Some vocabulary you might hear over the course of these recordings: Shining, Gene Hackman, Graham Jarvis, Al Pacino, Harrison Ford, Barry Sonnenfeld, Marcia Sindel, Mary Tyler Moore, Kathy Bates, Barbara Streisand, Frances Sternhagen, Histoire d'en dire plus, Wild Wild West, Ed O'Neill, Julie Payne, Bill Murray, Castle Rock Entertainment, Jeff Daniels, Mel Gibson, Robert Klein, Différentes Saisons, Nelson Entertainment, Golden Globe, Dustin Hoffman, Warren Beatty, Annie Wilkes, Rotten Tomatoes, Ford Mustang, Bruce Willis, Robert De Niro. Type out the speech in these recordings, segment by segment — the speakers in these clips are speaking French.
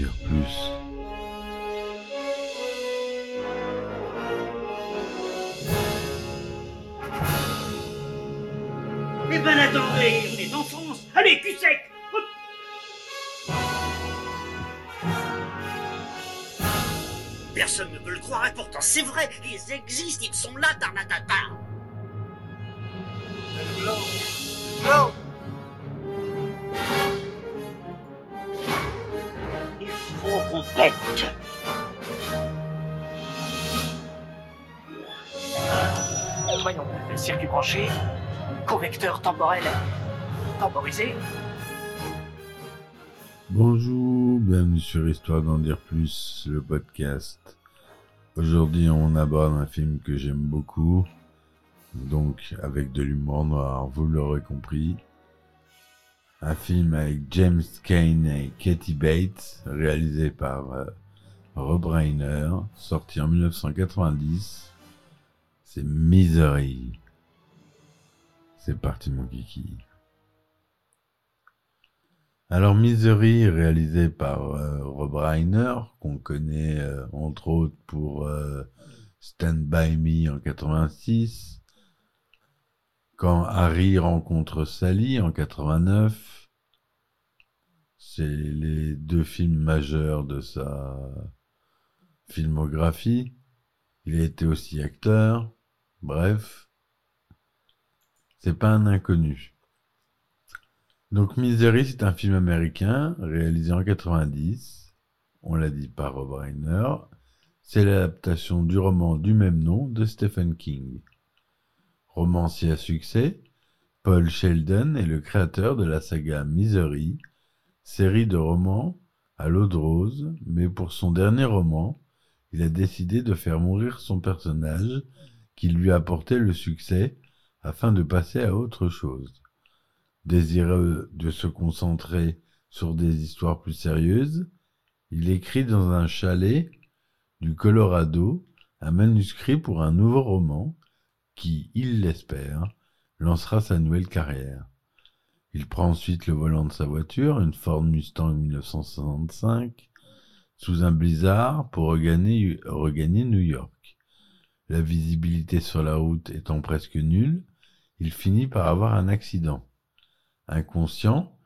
dire plus. Eh ben attendez, on est en France. Allez, cul sec. Hop. Personne ne peut le croire et pourtant c'est vrai, ils existent, ils sont là, tarnatata. Non. Il faut qu'on pète. Voyons, le circuit branché. Correcteur temporel temporisé. Bonjour, bienvenue sur Histoire d'en dire plus, le podcast. Aujourd'hui, on aborde un film que j'aime beaucoup, donc avec de l'humour noir, vous l'aurez compris. Un film avec James Caan et Kathy Bates, réalisé par Rob Reiner, sorti en 1990. C'est Misery. C'est parti mon kiki. Alors Misery, réalisé par Rob Reiner, qu'on connaît entre autres pour Stand By Me en 86, quand Harry rencontre Sally en 89, c'est les deux films majeurs de sa filmographie. Il était aussi acteur, bref. C'est pas un inconnu. Donc Misery, c'est un film américain réalisé en 90, on l'a dit, par Rob Reiner. C'est l'adaptation du roman du même nom de Stephen King. Romancier à succès, Paul Sheldon est le créateur de la saga Misery, série de romans à l'eau de rose, mais pour son dernier roman, il a décidé de faire mourir son personnage qui lui a apporté le succès afin de passer à autre chose. Désireux de se concentrer sur des histoires plus sérieuses, il écrit dans un chalet du Colorado un manuscrit pour un nouveau roman qui, il l'espère, lancera sa nouvelle carrière. Il prend ensuite le volant de sa voiture, une Ford Mustang 1965, sous un blizzard pour regagner New York. La visibilité sur la route étant presque nulle, il finit par avoir un accident. Inconscient,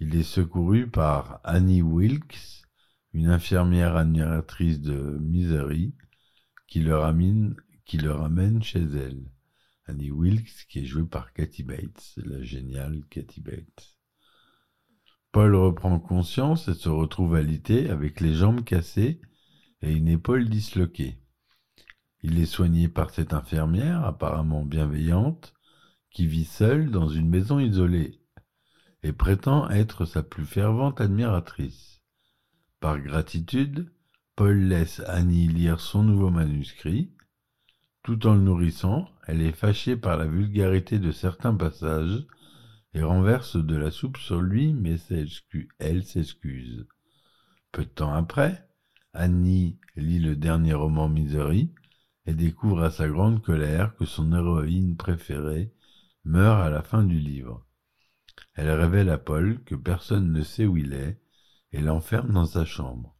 il est secouru par Annie Wilkes, une infirmière admiratrice de Misery, qui le ramène chez elle. Annie Wilkes, qui est jouée par Kathy Bates, la géniale Kathy Bates. Paul reprend conscience et se retrouve alité avec les jambes cassées et une épaule disloquée. Il est soigné par cette infirmière, apparemment bienveillante, qui vit seule dans une maison isolée et prétend être sa plus fervente admiratrice. Par gratitude, Paul laisse Annie lire son nouveau manuscrit. Tout en le nourrissant, elle est fâchée par la vulgarité de certains passages et renverse de la soupe sur lui, mais elle s'excuse. Peu de temps après, Annie lit le dernier roman Misery, et découvre à sa grande colère que son héroïne préférée meurt à la fin du livre. Elle révèle à Paul que personne ne sait où il est et l'enferme dans sa chambre.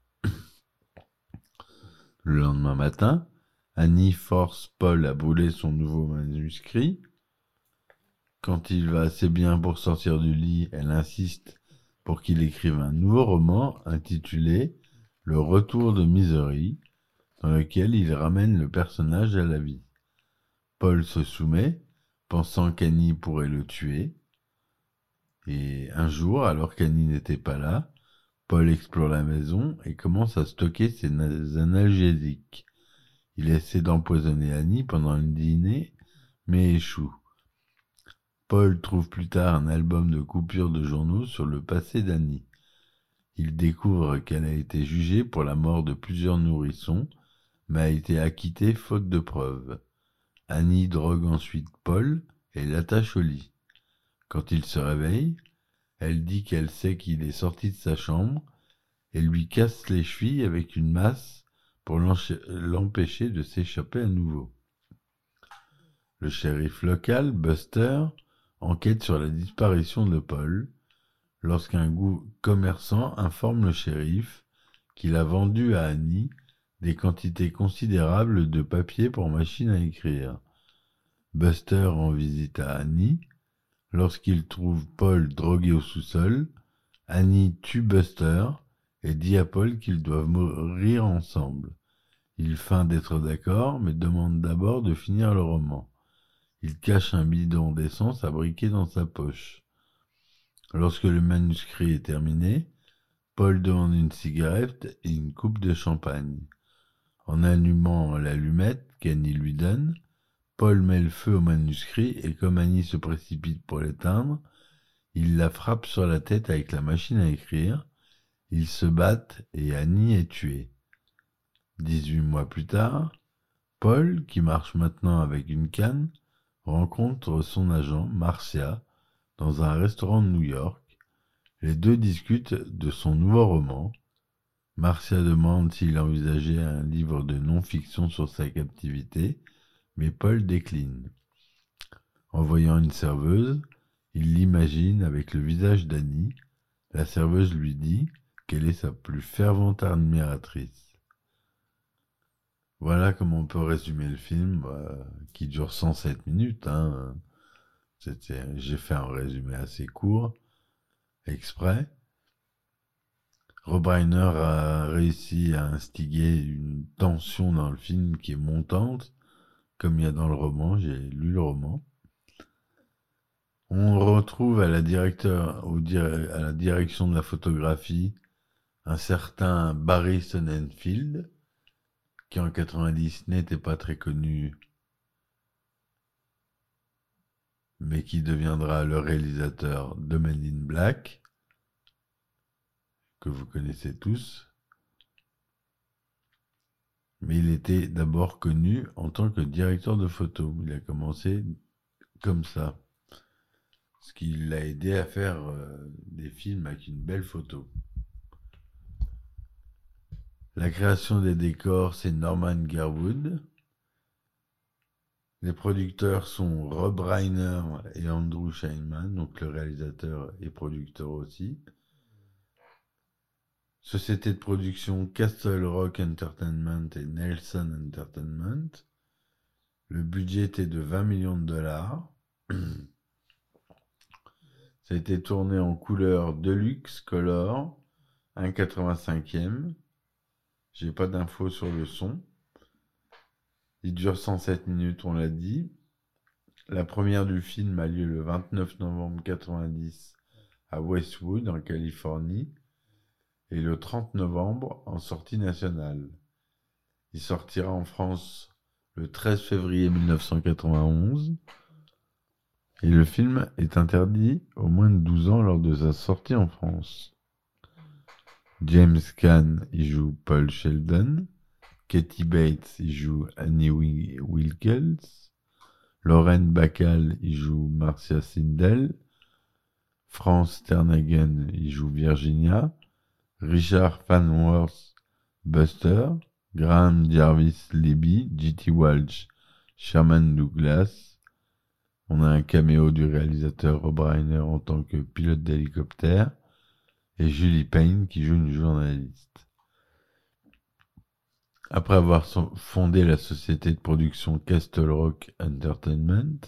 Le lendemain matin, Annie force Paul à brûler son nouveau manuscrit. Quand il va assez bien pour sortir du lit, elle insiste pour qu'il écrive un nouveau roman intitulé « Le retour de Misery », dans lequel il ramène le personnage à la vie. Paul se soumet, pensant qu'Annie pourrait le tuer. Et un jour, alors qu'Annie n'était pas là, Paul explore la maison et commence à stocker ses analgésiques. Il essaie d'empoisonner Annie pendant le dîner, mais échoue. Paul trouve plus tard un album de coupures de journaux sur le passé d'Annie. Il découvre qu'elle a été jugée pour la mort de plusieurs nourrissons, mais a été acquittée faute de preuves. Annie drogue ensuite Paul et l'attache au lit. Quand il se réveille, elle dit qu'elle sait qu'il est sorti de sa chambre et lui casse les chevilles avec une masse pour l'empêcher de s'échapper à nouveau. Le shérif local, Buster, enquête sur la disparition de Paul lorsqu'un commerçant informe le shérif qu'il a vendu à Annie des quantités considérables de papier pour machine à écrire. Buster rend visite à Annie. Lorsqu'il trouve Paul drogué au sous-sol, Annie tue Buster et dit à Paul qu'ils doivent mourir ensemble. Il feint d'être d'accord, mais demande d'abord de finir le roman. Il cache un bidon d'essence abriqué dans sa poche. Lorsque le manuscrit est terminé, Paul demande une cigarette et une coupe de champagne. En allumant l'allumette qu'Annie lui donne, Paul met le feu au manuscrit et comme Annie se précipite pour l'éteindre, il la frappe sur la tête avec la machine à écrire. Ils se battent et Annie est tuée. 18 mois plus tard, Paul, qui marche maintenant avec une canne, rencontre son agent, Marcia, dans un restaurant de New York. Les deux discutent de son nouveau roman. Marcia demande s'il envisageait un livre de non-fiction sur sa captivité, mais Paul décline. En voyant une serveuse, il l'imagine avec le visage d'Annie. La serveuse lui dit qu'elle est sa plus fervente admiratrice. Voilà comment on peut résumer le film, qui dure 107 minutes. Hein. J'ai fait un résumé assez court, exprès. Rob Reiner a réussi à instiguer une tension dans le film qui est montante, comme il y a dans le roman, j'ai lu le roman. On retrouve à la direction de la photographie un certain Barry Sonnenfeld, qui en 90 n'était pas très connu, mais qui deviendra le réalisateur de Men in Black, que vous connaissez tous. Mais il était d'abord connu en tant que directeur de photo. Il a commencé comme ça, ce qui l'a aidé à faire des films avec une belle photo. La création des décors, c'est Norman Garwood. Les producteurs sont Rob Reiner et Andrew Scheinman, donc le réalisateur et producteur aussi. Société de production Castle Rock Entertainment et Nelson Entertainment. Le budget était de 20 millions de dollars. Ça a été tourné en couleur Deluxe Color, 1,85e. J'ai pas d'infos sur le son. Il dure 107 minutes, on l'a dit. La première du film a lieu le 29 novembre 90 à Westwood, en Californie, et le 30 novembre en sortie nationale. Il sortira en France le 13 février 1991, et le film est interdit aux moins de 12 ans lors de sa sortie en France. James Caan y joue Paul Sheldon, Kathy Bates y joue Annie Wilkes, Lauren Bacall y joue Marcia Sindel, Frances Sternhagen y joue Virginia, Richard Farnsworth Buster, Graham Jarvis Libby, J.T. Walsh, Sherman Douglas. On a un caméo du réalisateur Rob Reiner en tant que pilote d'hélicoptère, et Julie Payne qui joue une journaliste. Après avoir fondé la société de production Castle Rock Entertainment,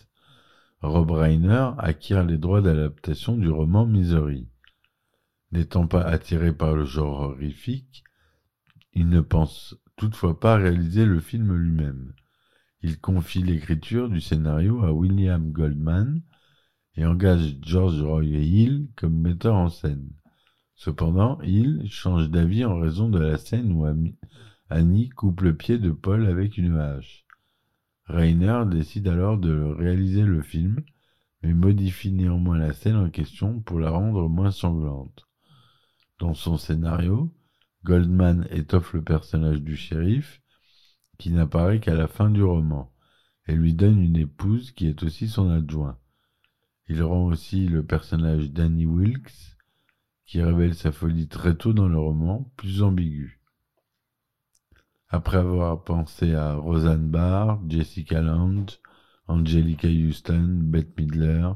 Rob Reiner acquiert les droits d'adaptation du roman Misery. N'étant pas attiré par le genre horrifique, il ne pense toutefois pas réaliser le film lui-même. Il confie l'écriture du scénario à William Goldman et engage George Roy Hill comme metteur en scène. Cependant, il change d'avis en raison de la scène où Annie coupe le pied de Paul avec une hache. Reiner décide alors de réaliser le film, mais modifie néanmoins la scène en question pour la rendre moins sanglante. Dans son scénario, Goldman étoffe le personnage du shérif, qui n'apparaît qu'à la fin du roman, et lui donne une épouse qui est aussi son adjoint. Il rend aussi le personnage d'Annie Wilkes, qui révèle sa folie très tôt dans le roman, plus ambigu. Après avoir pensé à Rosanne Barr, Jessica Lange, Angelica Huston, Bette Midler,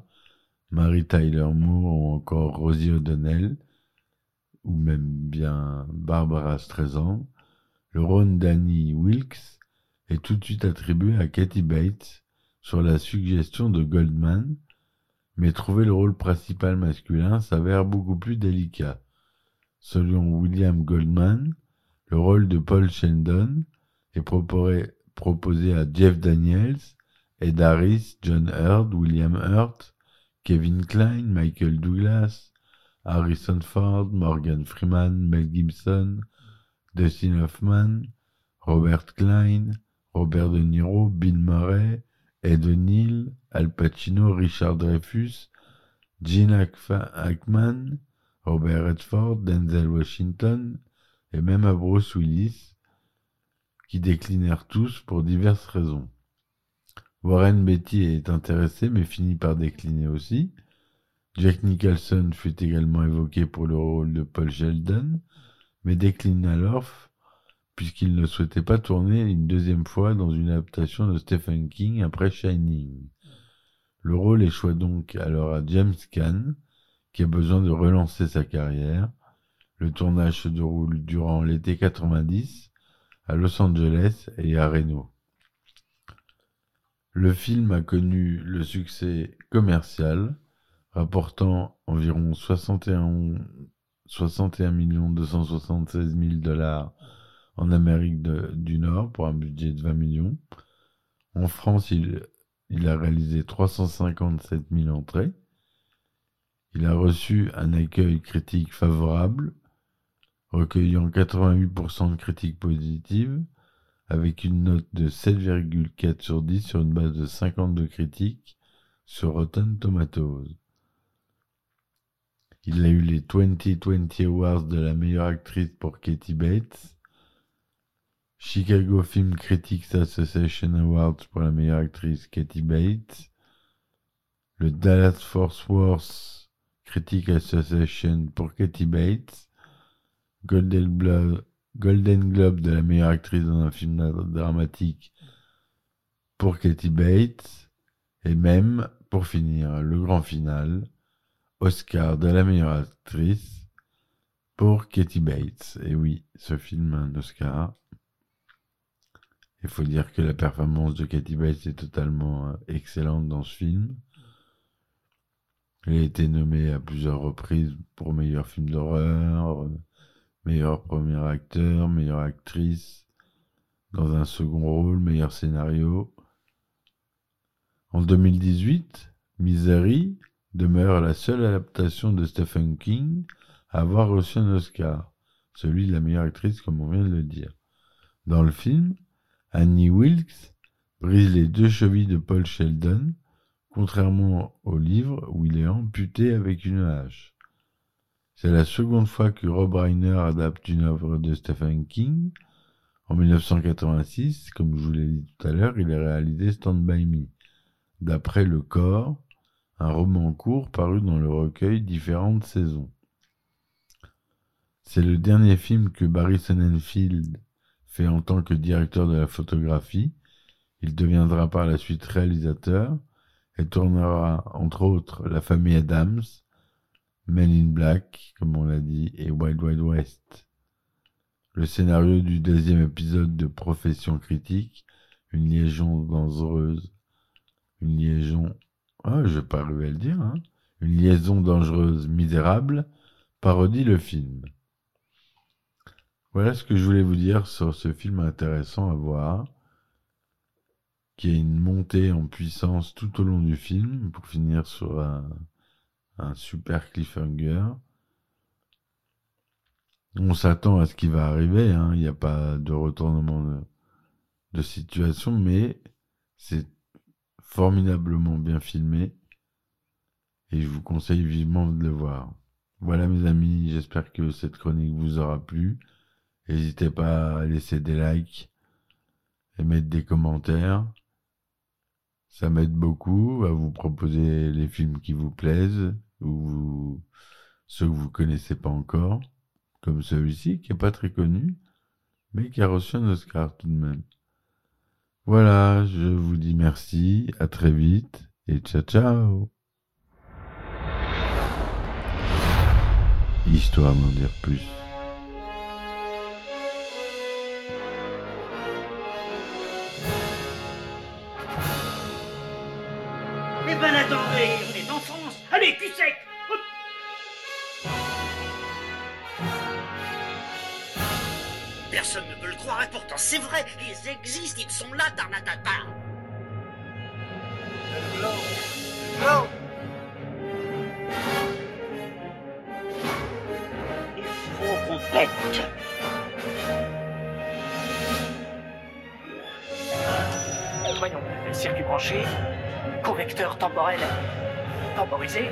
Mary Tyler Moore ou encore Rosie O'Donnell, ou même bien Barbara Streisand, le rôle d'Annie Wilkes est tout de suite attribué à Kathy Bates sur la suggestion de Goldman, mais trouver le rôle principal masculin s'avère beaucoup plus délicat. Selon William Goldman, le rôle de Paul Sheldon est proposé à Jeff Daniels, Ed Harris, John Hurt, William Hurt, Kevin Kline, Michael Douglas, Harrison Ford, Morgan Freeman, Mel Gibson, Dustin Hoffman, Robert Klein, Robert De Niro, Bill Murray, Ed O'Neill, Al Pacino, Richard Dreyfuss, Gene Hackman, Robert Redford, Denzel Washington et même à Bruce Willis, qui déclinèrent tous pour diverses raisons. Warren Beatty est intéressé mais finit par décliner aussi. Jack Nicholson fut également évoqué pour le rôle de Paul Sheldon, mais décline alors puisqu'il ne souhaitait pas tourner une deuxième fois dans une adaptation de Stephen King après Shining. Le rôle échoua donc alors à James Caan, qui a besoin de relancer sa carrière. Le tournage se déroule durant l'été 90 à Los Angeles et à Reno. Le film a connu le succès commercial, rapportant environ 61 276 000 $ en Amérique du Nord pour un budget de 20 millions. En France, il a réalisé 357 000 entrées. Il a reçu un accueil critique favorable, recueillant 88% de critiques positives, avec une note de 7,4 sur 10 sur une base de 52 critiques sur Rotten Tomatoes. Il a eu les 2020 Awards de la meilleure actrice pour Kathy Bates, Chicago Film Critics Association Awards pour la meilleure actrice Kathy Bates, le Dallas Fort Worth Critics Association pour Kathy Bates, Golden Globe de la meilleure actrice dans un film dramatique pour Kathy Bates, et même, pour finir, le grand final, Oscar de la meilleure actrice pour Kathy Bates. Et oui, ce film a un Oscar. Il faut dire que la performance de Kathy Bates est totalement excellente dans ce film. Elle a été nommée à plusieurs reprises pour meilleur film d'horreur, meilleur premier acteur, meilleure actrice, dans un second rôle, meilleur scénario. En 2018, Misery demeure la seule adaptation de Stephen King à avoir reçu un Oscar, celui de la meilleure actrice comme on vient de le dire. Dans le film, Annie Wilkes brise les deux chevilles de Paul Sheldon, contrairement au livre où il est amputé avec une hache. C'est la seconde fois que Rob Reiner adapte une œuvre de Stephen King. En 1986, comme je vous l'ai dit tout à l'heure, il a réalisé Stand By Me, d'après Le Corps, un roman court paru dans le recueil Différentes Saisons. C'est le dernier film que Barry Sonnenfeld fait en tant que directeur de la photographie. Il deviendra par la suite réalisateur et tournera entre autres La Famille Adams, Men in Black, comme on l'a dit, et Wild Wild West. Le scénario du deuxième épisode de Profession Critique, Une liaison dangereuse misérable, parodie le film. Voilà ce que je voulais vous dire sur ce film intéressant à voir, qui est une montée en puissance tout au long du film, pour finir sur un super cliffhanger. On s'attend à ce qui va arriver, il n'y a pas de retournement de situation, mais c'est formidablement bien filmé et je vous conseille vivement de le voir. Voilà mes amis, j'espère que cette chronique vous aura plu. N'hésitez pas à laisser des likes et mettre des commentaires. Ça m'aide beaucoup à vous proposer les films qui vous plaisent ou ceux que vous ne connaissez pas encore, comme celui-ci qui n'est pas très connu, mais qui a reçu un Oscar tout de même. Voilà, je vous dis merci, à très vite et ciao ciao. Histoire d'en dire plus. Eh ben attendez, on est en France. Allez, cul sec. Hop. Personne ne peut le croire et pourtant c'est vrai, ils existent, ils sont là, tarnatata. Non. Il faut qu'on pète. Voyons, circuit branché, convecteur temporel temporisé.